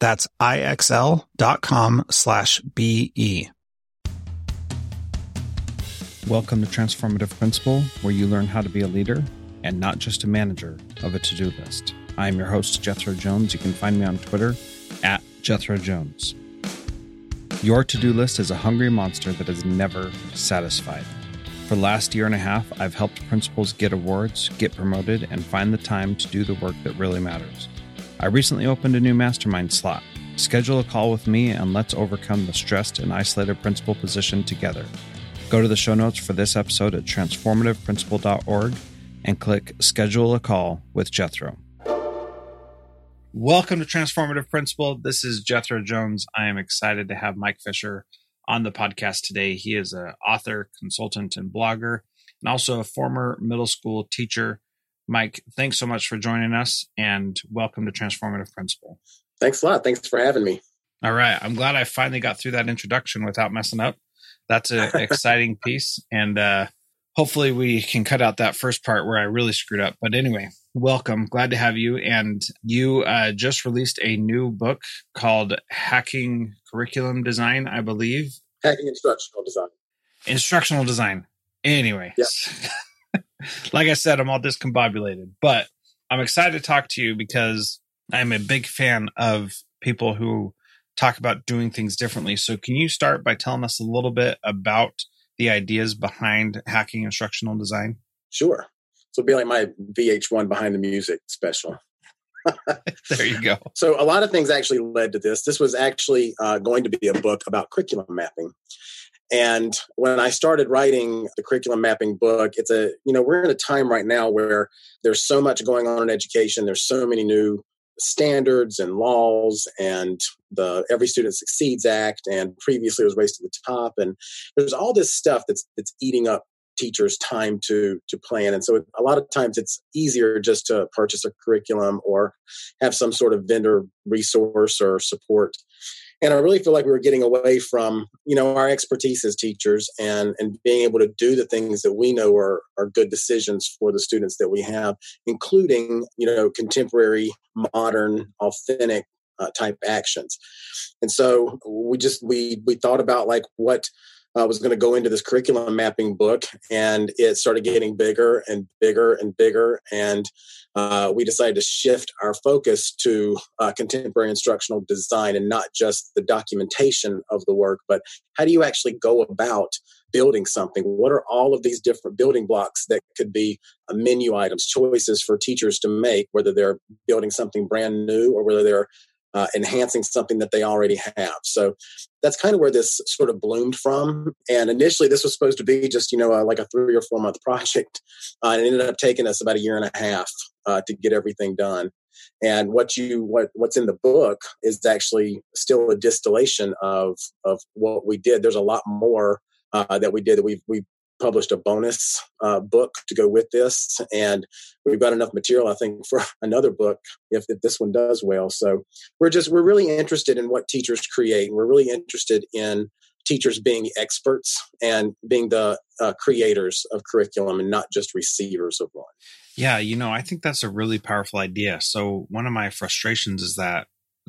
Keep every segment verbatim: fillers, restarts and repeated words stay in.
That's I X L dot com slash B E. Welcome to Transformative Principal, where you learn how to be a leader and not just a manager of a to-do list. I'm your host, Jethro Jones. You can find me on Twitter at Jethro Jones. Your to-do list is a hungry monster that is never satisfied. For the last year and a half, I've helped principals get awards, get promoted, and find the time to do the work that really matters. I recently opened a new mastermind slot. Schedule a call with me and let's overcome the stressed and isolated principal position together. Go to the show notes for this episode at transformative principal dot org and click Schedule a Call with Jethro. Welcome to Transformative Principal. This is Jethro Jones. I am excited to have Mike Fisher on the podcast today. He is an author, consultant, and blogger, and also a former middle school teacher. Mike, thanks so much for joining us and welcome to Transformative Principal. Thanks a lot. Thanks for having me. All right. I'm glad I finally got through that introduction without messing up. That's an exciting piece. And uh, hopefully we can cut out that first part where I really screwed up. But anyway, welcome. Glad to have you. And you uh, just released a new book called Hacking Curriculum Design, I believe. Hacking Instructional Design. Instructional Design. Anyways. Yep. Like I said, I'm all discombobulated, but I'm excited to talk to you because I'm a big fan of people who talk about doing things differently. So can you start by telling us a little bit about the ideas behind Hacking Instructional Design? Sure. So it'll be like my V H one Behind the Music special. There you go. So a lot of things actually led to this. This was actually uh, going to be a book about curriculum mapping. And when I started writing the curriculum mapping book, it's a, you know, we're in a time right now where there's so much going on in education. There's so many new standards and laws and the Every Student Succeeds Act. And previously it was Race to the Top. And there's all this stuff that's that's eating up teachers' time to to plan. And so a lot of times it's easier just to purchase a curriculum or have some sort of vendor resource or support. And I really feel like we were getting away from, you know, our expertise as teachers and, and being able to do the things that we know are, are good decisions for the students that we have, including, you know, contemporary, modern, authentic uh, type actions. And so we just, we, we thought about like what uh, was going to go into this curriculum mapping book, and it started getting bigger and bigger and bigger. And Uh, we decided to shift our focus to uh, contemporary instructional design and not just the documentation of the work, but how do you actually go about building something? What are all of these different building blocks that could be uh, menu items, choices for teachers to make, whether they're building something brand new or whether they're Uh, enhancing something that they already have. So that's kind of where this sort of bloomed from. And initially this was supposed to be just, you know, uh, like a three or four month project. Uh, and it ended up taking us about a year and a half uh, to get everything done. And what you, what, what's in the book is actually still a distillation of, of what we did. There's a lot more uh, that we did that we've, we've published a bonus uh, book to go with this. And we've got enough material, I think, for another book if, if this one does well. So we're just, we're really interested in what teachers create. And we're really interested in teachers being experts and being the uh, creators of curriculum and not just receivers of one. Yeah. You know, I think that's a really powerful idea. So one of my frustrations is that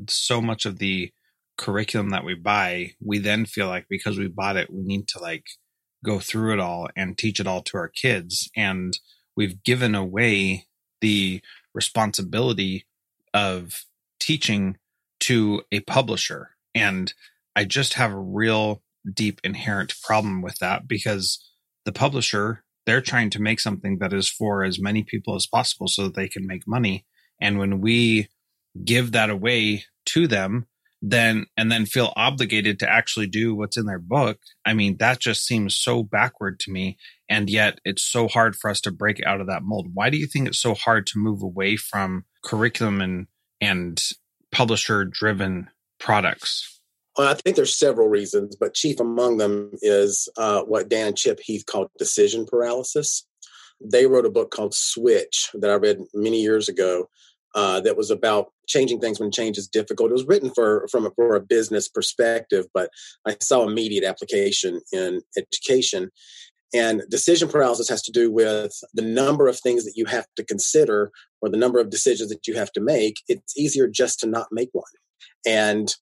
so much of the curriculum that we buy, we then feel like because we bought it, we need to like go through it all and teach it all to our kids. And we've given away the responsibility of teaching to a publisher. And I just have a real deep inherent problem with that, because the publisher, they're trying to make something that is for as many people as possible so that they can make money. And when we give that away to them, then and then feel obligated to actually do what's in their book, I mean, that just seems so backward to me. And yet it's so hard for us to break out of that mold. Why do you think it's so hard to move away from curriculum and, and publisher-driven products? Well, I think there's several reasons, but chief among them is uh, what Dan and Chip Heath called decision paralysis. They wrote a book called Switch that I read many years ago Uh, that was about changing things when change is difficult. It was written for from a, for a business perspective, but I saw immediate application in education. And decision paralysis has to do with the number of things that you have to consider or the number of decisions that you have to make. It's easier just to not make one. And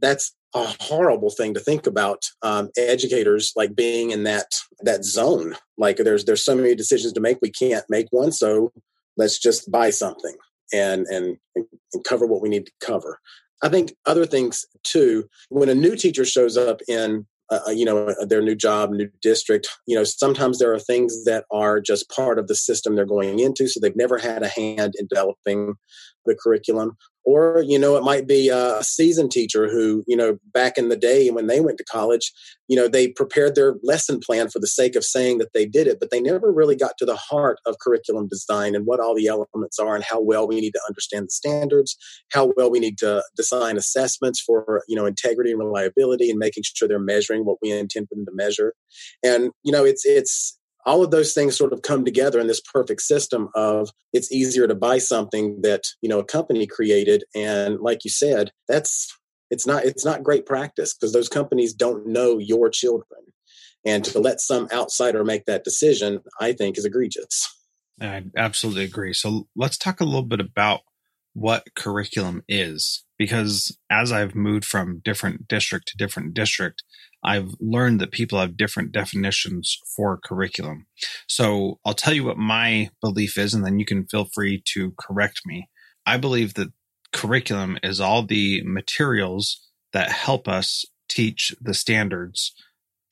that's a horrible thing to think about. Um, educators like being in that that zone. Like there's there's so many decisions to make, we can't make one, so let's just buy something. And, and and cover what we need to cover. I think other things too, when a new teacher shows up in, uh, you know, their new job, new district, you know, sometimes there are things that are just part of the system they're going into. So they've never had a hand in developing the curriculum. Or, you know, it might be a seasoned teacher who, you know, back in the day when they went to college, you know, they prepared their lesson plan for the sake of saying that they did it, but they never really got to the heart of curriculum design and what all the elements are and how well we need to understand the standards, how well we need to design assessments for, you know, integrity and reliability and making sure they're measuring what we intend them to measure. And, you know, it's, it's, all of those things sort of come together in this perfect system of it's easier to buy something that, you know, a company created. And like you said, that's, it's not, it's not great practice because those companies don't know your children, and to let some outsider make that decision, I think is egregious. I absolutely agree. So let's talk a little bit about what curriculum is, because as I've moved from different district to different district, I've learned that people have different definitions for curriculum. So I'll tell you what my belief is, and then you can feel free to correct me. I believe that curriculum is all the materials that help us teach the standards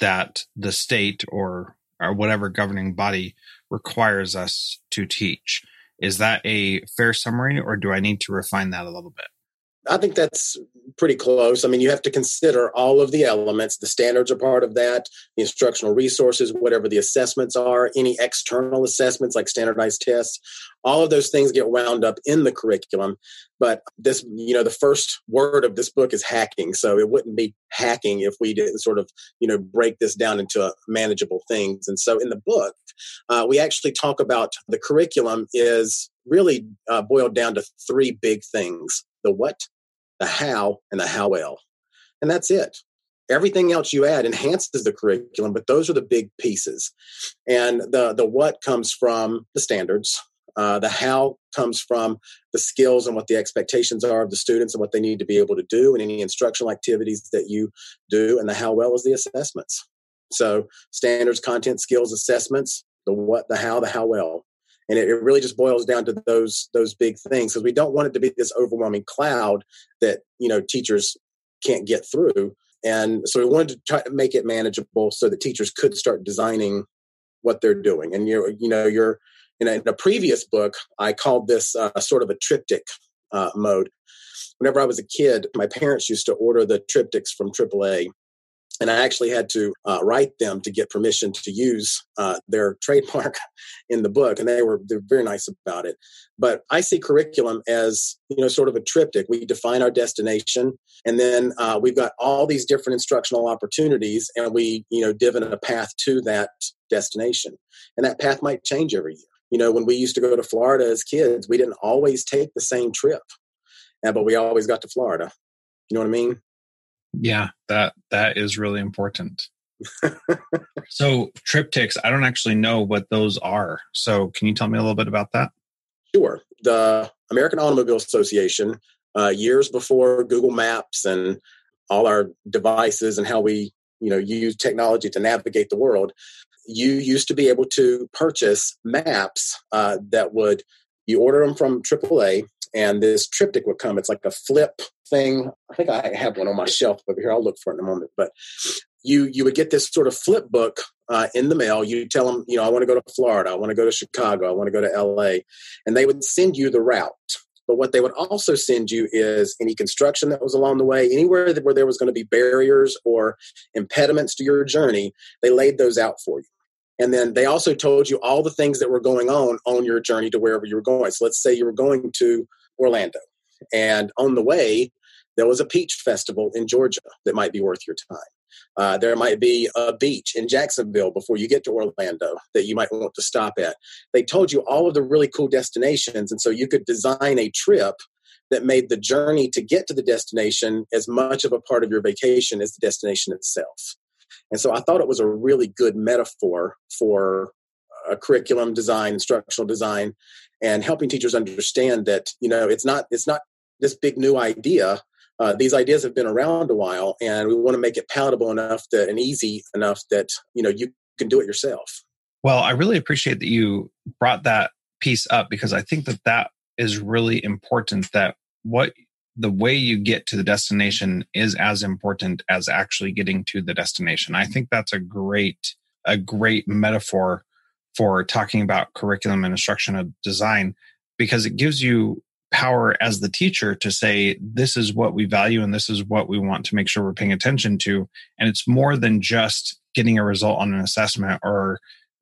that the state or, or whatever governing body requires us to teach. Is that a fair summary, or do I need to refine that a little bit? I think that's pretty close. I mean, you have to consider all of the elements. The standards are part of that, the instructional resources, whatever the assessments are, any external assessments like standardized tests, all of those things get wound up in the curriculum. But this, you know, the first word of this book is hacking. So it wouldn't be hacking if we didn't sort of, you know, break this down into manageable things. And so in the book, uh, we actually talk about the curriculum is really uh, boiled down to three big things: the what, the how, and the how well. And that's it. Everything else you add enhances the curriculum, but those are the big pieces. And the, the what comes from the standards. Uh, the how comes from the skills and what the expectations are of the students and what they need to be able to do and any instructional activities that you do. And the how well is the assessments. So standards, content, skills, assessments, the what, the how, the how well. And it really just boils down to those those big things, because we don't want it to be this overwhelming cloud that, you know, teachers can't get through. And so we wanted to try to make it manageable so that teachers could start designing what they're doing. And, you you know, you're in a, in a previous book, I called this uh, sort of a triptych uh, mode. Whenever I was a kid, my parents used to order the Tripticks from triple A. And I actually had to uh, write them to get permission to use uh, their trademark in the book. And they were they're very nice about it. But I see curriculum as, you know, sort of a triptych. We define our destination, and then uh, we've got all these different instructional opportunities, and we, you know, div in a path to that destination. And that path might change every year. You know, when we used to go to Florida as kids, we didn't always take the same trip, but we always got to Florida. You know what I mean? Yeah, that that is really important. So triptychs, I don't actually know what those are. So can you tell me a little bit about that? Sure. The American Automobile Association, uh, years before Google Maps and all our devices and how we, you know, use technology to navigate the world, you used to be able to purchase maps uh, that would, you order them from triple A, and this triptych would come. It's like a flip thing. I think I have one on my shelf over here. I'll look for it in a moment. But you you would get this sort of flip book uh, in the mail. You tell them, you know, I want to go to Florida. I want to go to Chicago. I want to go to L A. And they would send you the route. But what they would also send you is any construction that was along the way, anywhere that, where there was going to be barriers or impediments to your journey, they laid those out for you. And then they also told you all the things that were going on on your journey to wherever you were going. So let's say you were going to Orlando, and on the way, there was a peach festival in Georgia that might be worth your time. Uh, there might be a beach in Jacksonville before you get to Orlando that you might want to stop at. They told you all of the really cool destinations, and so you could design a trip that made the journey to get to the destination as much of a part of your vacation as the destination itself. And so I thought it was a really good metaphor for a curriculum design, instructional design, and helping teachers understand that, you know, it's not it's not this big new idea. Uh, these ideas have been around a while, and we want to make it palatable enough that, and easy enough that, you know, you can do it yourself. Well, I really appreciate that you brought that piece up, because I think that that is really important, that what the way you get to the destination is as important as actually getting to the destination. I think that's a great, a great metaphor for talking about curriculum and instructional design, because it gives you power as the teacher to say, this is what we value and this is what we want to make sure we're paying attention to. And it's more than just getting a result on an assessment or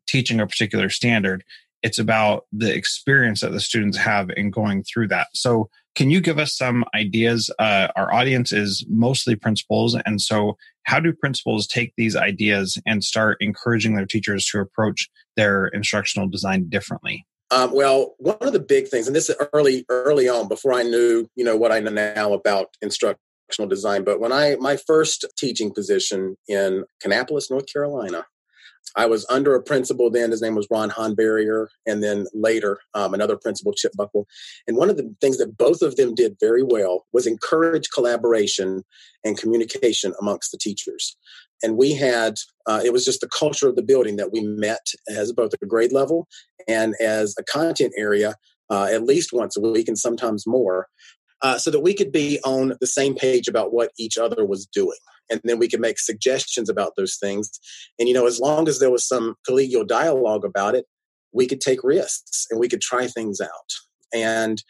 teaching a particular standard. It's about the experience that the students have in going through that. So can you give us some ideas? Uh, our audience is mostly principals. And so how do principals take these ideas and start encouraging their teachers to approach their instructional design differently? Um, well, one of the big things, and this is early, early on before I knew, you know, what I know now about instructional design. But when I, my first teaching position in Kannapolis, North Carolina, I was under a principal then. His name was Ron Hanbarrier. And then later, um, another principal, Chip Buckle. And one of the things that both of them did very well was encourage collaboration and communication amongst the teachers. And we had, uh, it was just the culture of the building that we met as both a grade level and as a content area, uh, at least once a week and sometimes more, uh, so that we could be on the same page about what each other was doing. And then we can make suggestions about those things. And, you know, as long as there was some collegial dialogue about it, we could take risks and we could try things out. And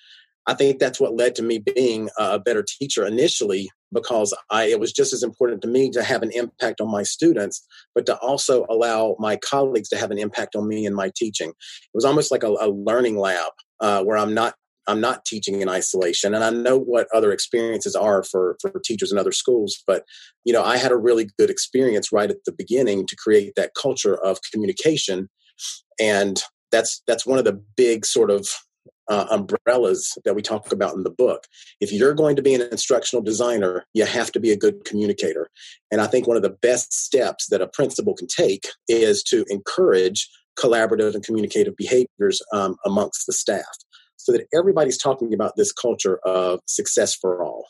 I think that's what led to me being a better teacher initially, because I, it was just as important to me to have an impact on my students, but to also allow my colleagues to have an impact on me and my teaching. It was almost like a, a learning lab uh, where I'm not I'm not teaching in isolation, and I know what other experiences are for, for teachers in other schools, but, you know, I had a really good experience right at the beginning to create that culture of communication. And that's, that's one of the big sort of uh, umbrellas that we talk about in the book. If you're going to be an instructional designer, you have to be a good communicator. And I think one of the best steps that a principal can take is to encourage collaborative and communicative behaviors um, amongst the staff, so that everybody's talking about this culture of success for all.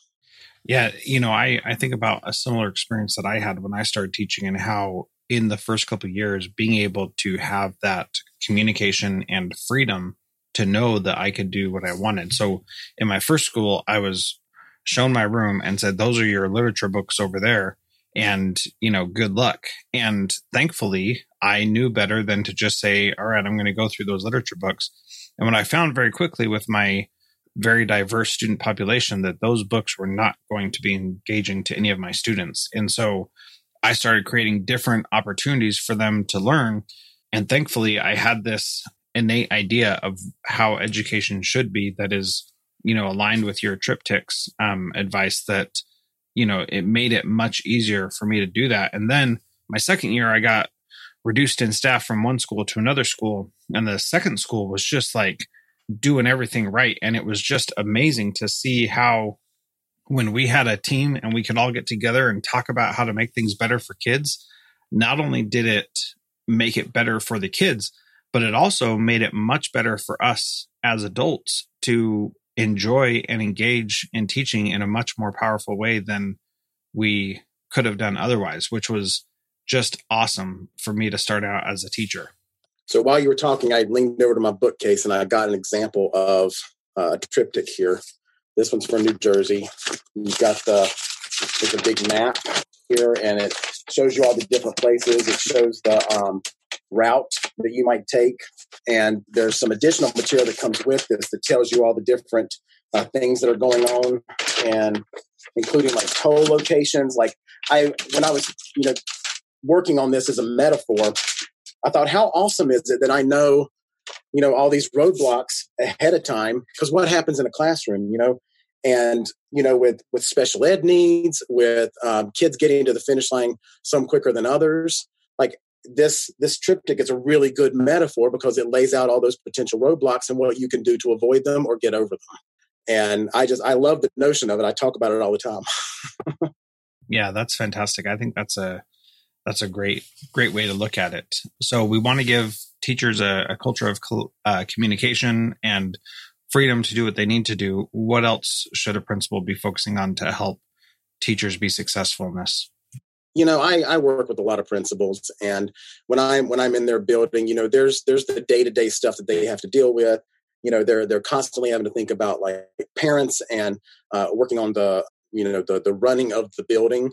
Yeah, you know, I, I think about a similar experience that I had when I started teaching, and how in the first couple of years, being able to have that communication and freedom to know that I could do what I wanted. So in my first school, I was shown my room and said, those are your literature books over there. And, you know, good luck. And thankfully, I knew better than to just say, all right, I'm going to go through those literature books. And what I found very quickly with my very diverse student population, that those books were not going to be engaging to any of my students. And so I started creating different opportunities for them to learn. And thankfully, I had this innate idea of how education should be that is, you know, aligned with your Tripticks um, advice that, you know, it made it much easier for me to do that. And then my second year, I got reduced in staff from one school to another school. And the second school was just like doing everything right. And it was just amazing to see how when we had a team and we could all get together and talk about how to make things better for kids, not only did it make it better for the kids, but it also made it much better for us as adults to enjoy and engage in teaching in a much more powerful way than we could have done otherwise, which was just awesome for me to start out as a teacher. So while you were talking, I leaned over to my bookcase and I got an example of a triptych here. This one's from New Jersey. You've got the, there's a big map here and it shows you all the different places. It shows the um, route that you might take. And there's some additional material that comes with this that tells you all the different uh, things that are going on, and including like toll locations. Like I, when I was, you know, working on this as a metaphor, I thought, how awesome is it that I know, you know, all these roadblocks ahead of time? Because what happens in a classroom, you know, and, you know, with, with special ed needs, with um, kids getting to the finish line some quicker than others, like this, this triptych is a really good metaphor because it lays out all those potential roadblocks and what you can do to avoid them or get over them. And I just, I love the notion of it. I talk about it all the time. Yeah, that's fantastic. I think that's a, That's a great, great way to look at it. So we want to give teachers a, a culture of co- uh, communication and freedom to do what they need to do. What else should a principal be focusing on to help teachers be successful in this? You know, I, I work with a lot of principals, and when I'm when I'm in their building, you know, there's there's the day-to-day stuff that they have to deal with. You know, they're they're constantly having to think about like parents and uh, working on the you know the the running of the building.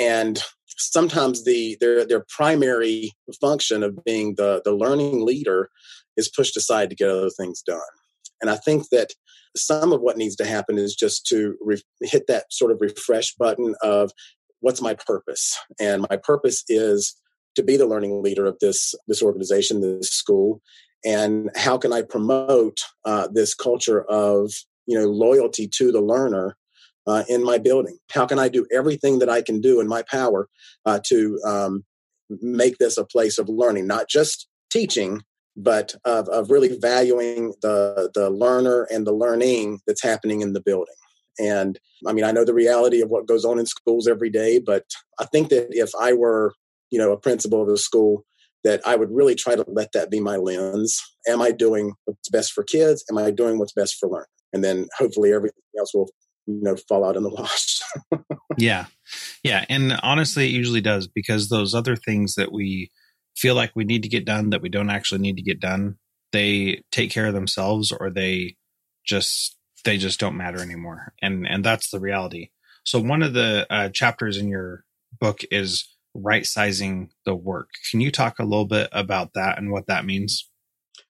And sometimes the their their primary function of being the the learning leader is pushed aside to get other things done. And I think that some of what needs to happen is just to re- hit that sort of refresh button of what's my purpose? And my purpose is to be the learning leader of this this organization, this school. And how can I promote uh, this culture of, you know, loyalty to the learner Uh, in my building? How can I do everything that I can do in my power uh, to um, make this a place of learning, not just teaching, but of, of really valuing the, the learner and the learning that's happening in the building? And I mean, I know the reality of what goes on in schools every day, but I think that if I were, you know, a principal of a school, that I would really try to let that be my lens. Am I doing what's best for kids? Am I doing what's best for learning? And then hopefully everything else will, you know, fall out in the wash. Yeah. Yeah. And honestly, it usually does, because those other things that we feel like we need to get done that we don't actually need to get done, they take care of themselves, or they just, they just don't matter anymore. And, and that's the reality. So one of the uh, chapters in your book is right sizing the work. Can you talk a little bit about that and what that means?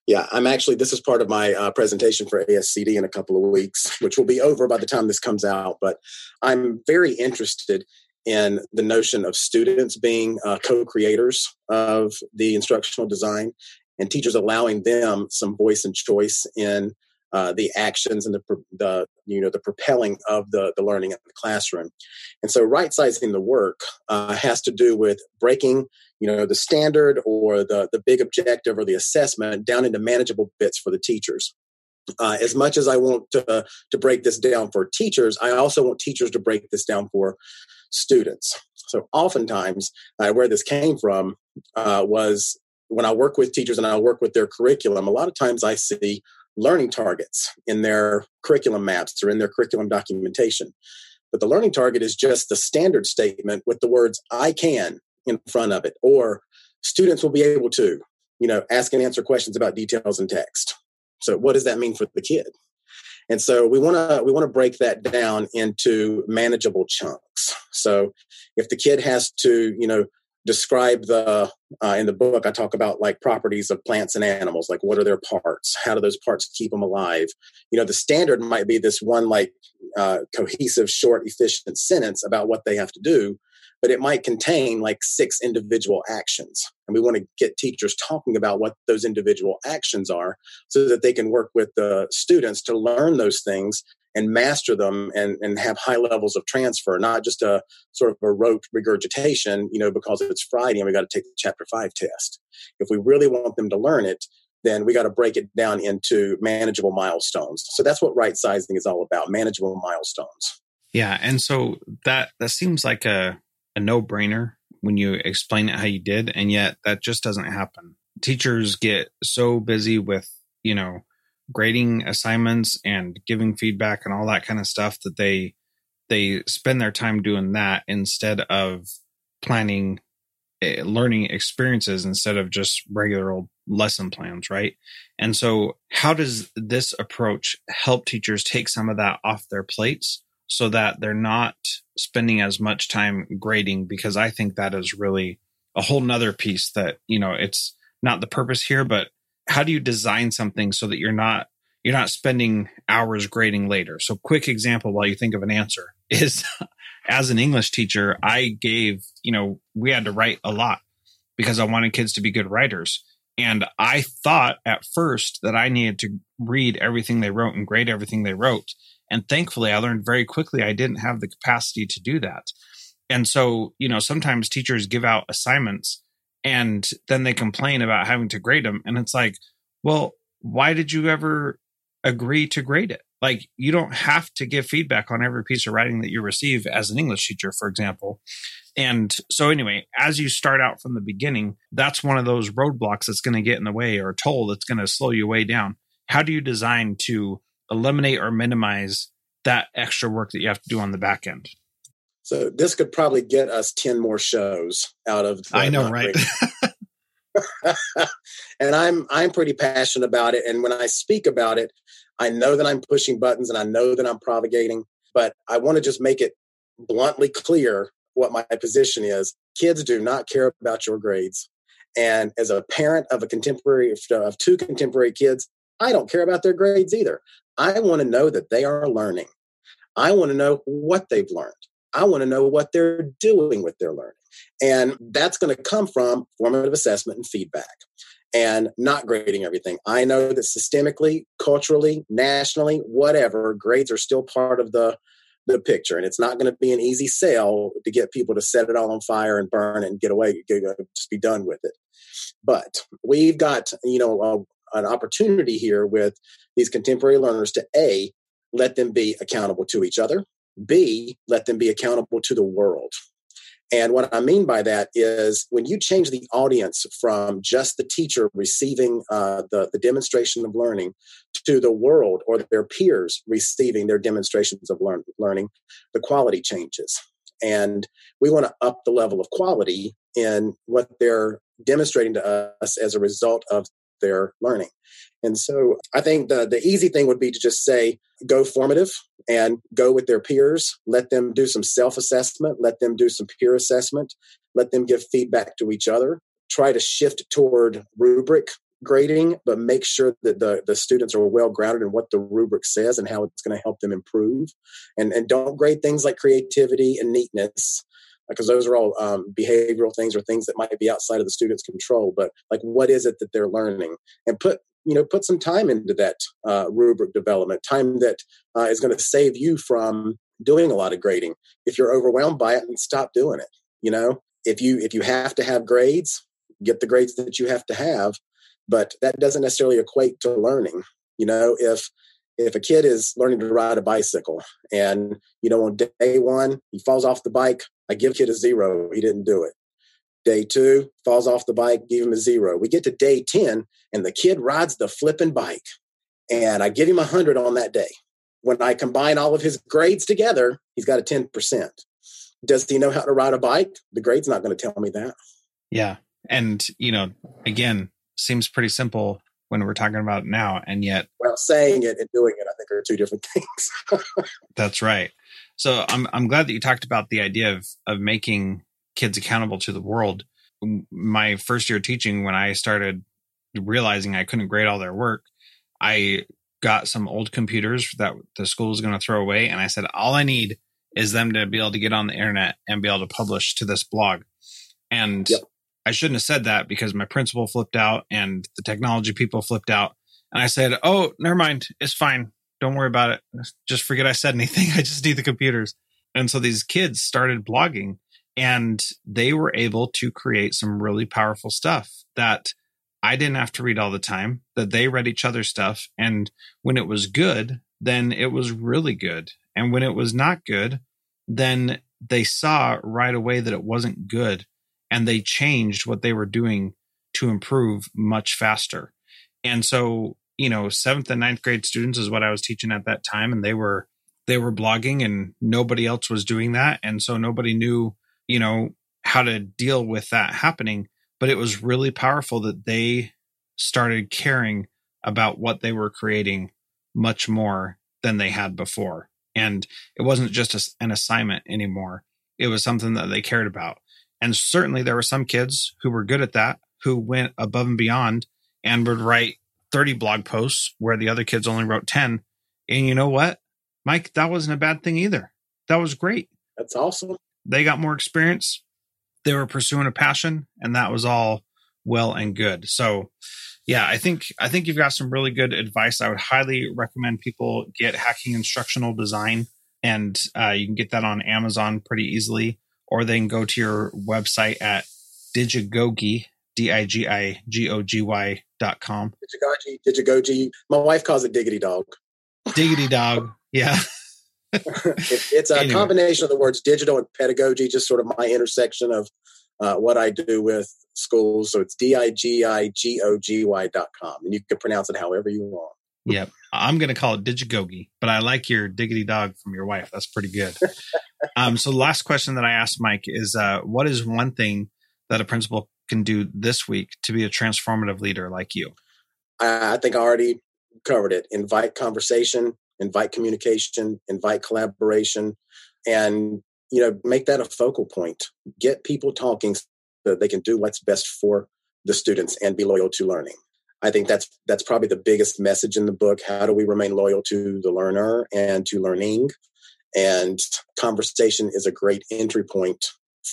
Yeah, I'm actually, this is part of my uh, presentation for A S C D in a couple of weeks, which will be over by the time this comes out. But I'm very interested in the notion of students being uh, co-creators of the instructional design, and teachers allowing them some voice and choice in uh, the actions and the, the, you know, the propelling of the, the learning in the classroom. And so right-sizing the work uh, has to do with breaking, you know, the standard or the, the big objective or the assessment down into manageable bits for the teachers. Uh, as much as I want to, uh, to break this down for teachers, I also want teachers to break this down for students. So oftentimes uh, where this came from uh, was when I work with teachers and I work with their curriculum, a lot of times I see learning targets in their curriculum maps or in their curriculum documentation. But the learning target is just the standard statement with the words, I can, in front of it, or students will be able to, you know, ask and answer questions about details and text. So what does that mean for the kid? And so we want to we want to break that down into manageable chunks. So if the kid has to, you know, describe the, uh, in the book, I talk about like properties of plants and animals, like what are their parts? How do those parts keep them alive? You know, the standard might be this one like uh, cohesive, short, efficient sentence about what they have to do, but it might contain like six individual actions. And we want to get teachers talking about what those individual actions are so that they can work with the students to learn those things and master them and, and have high levels of transfer, not just a sort of a rote regurgitation, you know, because it's Friday and we got to take the chapter five test. If we really want them to learn it, then we got to break it down into manageable milestones. So that's what right sizing is all about, manageable milestones. Yeah. And so that, that seems like a, a no-brainer when you explain it how you did. And yet that just doesn't happen. Teachers get so busy with, you know, grading assignments and giving feedback and all that kind of stuff that they, they spend their time doing that instead of planning learning experiences, instead of just regular old lesson plans, right? And so how does this approach help teachers take some of that off their plates so that they're not spending as much time grading? Because I think that is really a whole nother piece that, you know, it's not the purpose here, but how do you design something so that you're not you're not spending hours grading later? So quick example while you think of an answer is, as an English teacher, I gave, you know, we had to write a lot because I wanted kids to be good writers. And I thought at first that I needed to read everything they wrote and grade everything they wrote. And thankfully, I learned very quickly I didn't have the capacity to do that. And so, you know, sometimes teachers give out assignments and then they complain about having to grade them. And it's like, well, why did you ever agree to grade it? Like, you don't have to give feedback on every piece of writing that you receive as an English teacher, for example. And so anyway, as you start out from the beginning, that's one of those roadblocks that's going to get in the way, or a toll that's going to slow you way down. How do you design to eliminate or minimize that extra work that you have to do on the back end? So this could probably get us ten more shows out of the I know, right? And I'm I'm pretty passionate about it. And when I speak about it, I know that I'm pushing buttons and I know that I'm provocating, but I want to just make it bluntly clear what my position is. Kids do not care about your grades. And as a parent of a contemporary of two contemporary kids, I don't care about their grades either. I want to know that they are learning. I want to know what they've learned. I want to know what they're doing with their learning. And that's going to come from formative assessment and feedback and not grading everything. I know that systemically, culturally, nationally, whatever, grades are still part of the, the picture. And it's not going to be an easy sell to get people to set it all on fire and burn it and get away, get, just be done with it. But we've got, you know, a, an opportunity here with these contemporary learners to A, let them be accountable to each other. B, let them be accountable to the world. And what I mean by that is when you change the audience from just the teacher receiving uh, the, the demonstration of learning to the world or their peers receiving their demonstrations of learn- learning, the quality changes. And we want to up the level of quality in what they're demonstrating to us as a result of their learning. And so I think the, the easy thing would be to just say, go formative and go with their peers. Let them do some self-assessment. Let them do some peer assessment. Let them give feedback to each other. Try to shift toward rubric grading, but make sure that the, the students are well-grounded in what the rubric says and how it's going to help them improve. And, and don't grade things like creativity and neatness, because those are all um, behavioral things or things that might be outside of the student's control. But like, what is it that they're learning? And put, you know, put some time into that uh, rubric development, time that uh, is going to save you from doing a lot of grading. If you're overwhelmed by it, and stop doing it. You know, if you, if you have to have grades, get the grades that you have to have, but that doesn't necessarily equate to learning. You know, if, If a kid is learning to ride a bicycle and, you know, on day one, he falls off the bike, I give kid a zero. He didn't do it. Day two, falls off the bike, give him a zero. We get to day ten and the kid rides the flipping bike and I give him a hundred on that day. When I combine all of his grades together, he's got a ten percent. Does he know how to ride a bike? The grade's not going to tell me that. Yeah. And, you know, again, seems pretty simple when we're talking about it now, and yet, well, saying it and doing it, I think are two different things. That's right. So I'm I'm glad that you talked about the idea of of making kids accountable to the world. My first year teaching, when I started realizing I couldn't grade all their work, I got some old computers that the school was going to throw away. And I said, all I need is them to be able to get on the internet and be able to publish to this blog. And yep. I shouldn't have said that because my principal flipped out and the technology people flipped out. And I said, oh, never mind. It's fine. Don't worry about it. Just forget I said anything. I just need the computers. And so these kids started blogging and they were able to create some really powerful stuff that I didn't have to read all the time, that they read each other's stuff. And when it was good, then it was really good. And when it was not good, then they saw right away that it wasn't good. And they changed what they were doing to improve much faster. And so, you know, seventh and ninth grade students is what I was teaching at that time. And they were they were blogging and nobody else was doing that. And so nobody knew, you know, how to deal with that happening. But it was really powerful that they started caring about what they were creating much more than they had before. And it wasn't just a, an assignment anymore. It was something that they cared about. And certainly there were some kids who were good at that, who went above and beyond and would write thirty blog posts where the other kids only wrote ten. And you know what, Mike, that wasn't a bad thing either. That was great. That's awesome. They got more experience. They were pursuing a passion, and that was all well and good. So yeah, I think I think you've got some really good advice. I would highly recommend people get Hacking Instructional Design, and uh, you can get that on Amazon pretty easily, or they can go to your website at Digigogy, D I G I G O G Y dot com. Digigogy, Digigogy. My wife calls it Diggity Dog. Diggity Dog, yeah. it, it's a anyway. combination of the words digital and pedagogy, just sort of my intersection of uh, what I do with schools. So it's D I G I G O G Y dot com. And you can pronounce it however you want. Yep. I'm going to call it Digigogy, but I like your Diggity Dog from your wife. That's pretty good. um, so the last question that I asked Mike is, uh, what is one thing that a principal can do this week to be a transformative leader like you? I think I already covered it. Invite conversation, invite communication, invite collaboration, and, you know, make that a focal point. Get people talking so that they can do what's best for the students and be loyal to learning. I think that's that's probably the biggest message in the book. How do we remain loyal to the learner and to learning? And conversation is a great entry point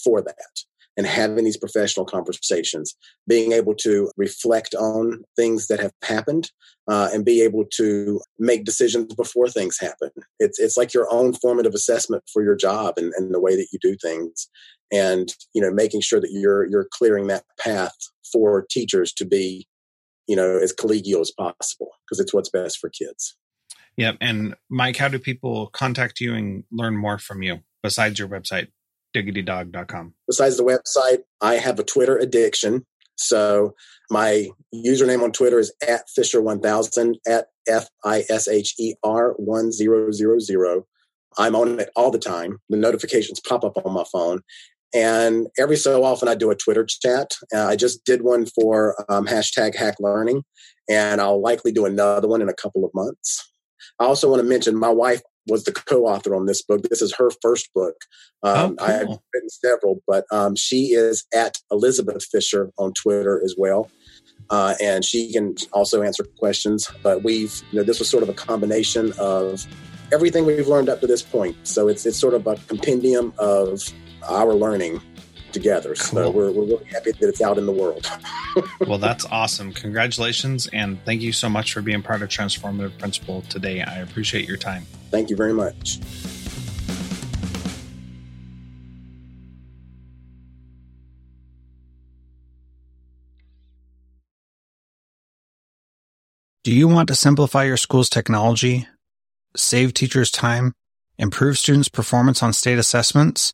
for that. And having these professional conversations, being able to reflect on things that have happened uh, and be able to make decisions before things happen. It's it's like your own formative assessment for your job and, and the way that you do things. And, you know, making sure that you're you're clearing that path for teachers to be, you know, as collegial as possible, because it's what's best for kids. Yep. And Mike, how do people contact you and learn more from you besides your website, diggity dog dot com? Besides the website, I have a Twitter addiction. So my username on Twitter is at Fisher one thousand, at F I S H E R one thousand. I'm on it all the time. The notifications pop up on my phone. And every so often I do a Twitter chat. Uh, I just did one for um, hashtag Hack Learning, and I'll likely do another one in a couple of months. I also want to mention my wife was the co-author on this book. This is her first book. Um, oh, cool. I've written several, but um, she is at Elizabeth Fisher on Twitter as well. Uh, and she can also answer questions. But we've, you know, this was sort of a combination of everything we've learned up to this point. So it's it's sort of a compendium of our learning together. Cool. So we're, we're really happy that it's out in the world. Well, that's awesome. Congratulations. And thank you so much for being part of Transformative Principal today. I appreciate your time. Thank you very much. Do you want to simplify your school's technology, save teachers time, improve students' performance on state assessments?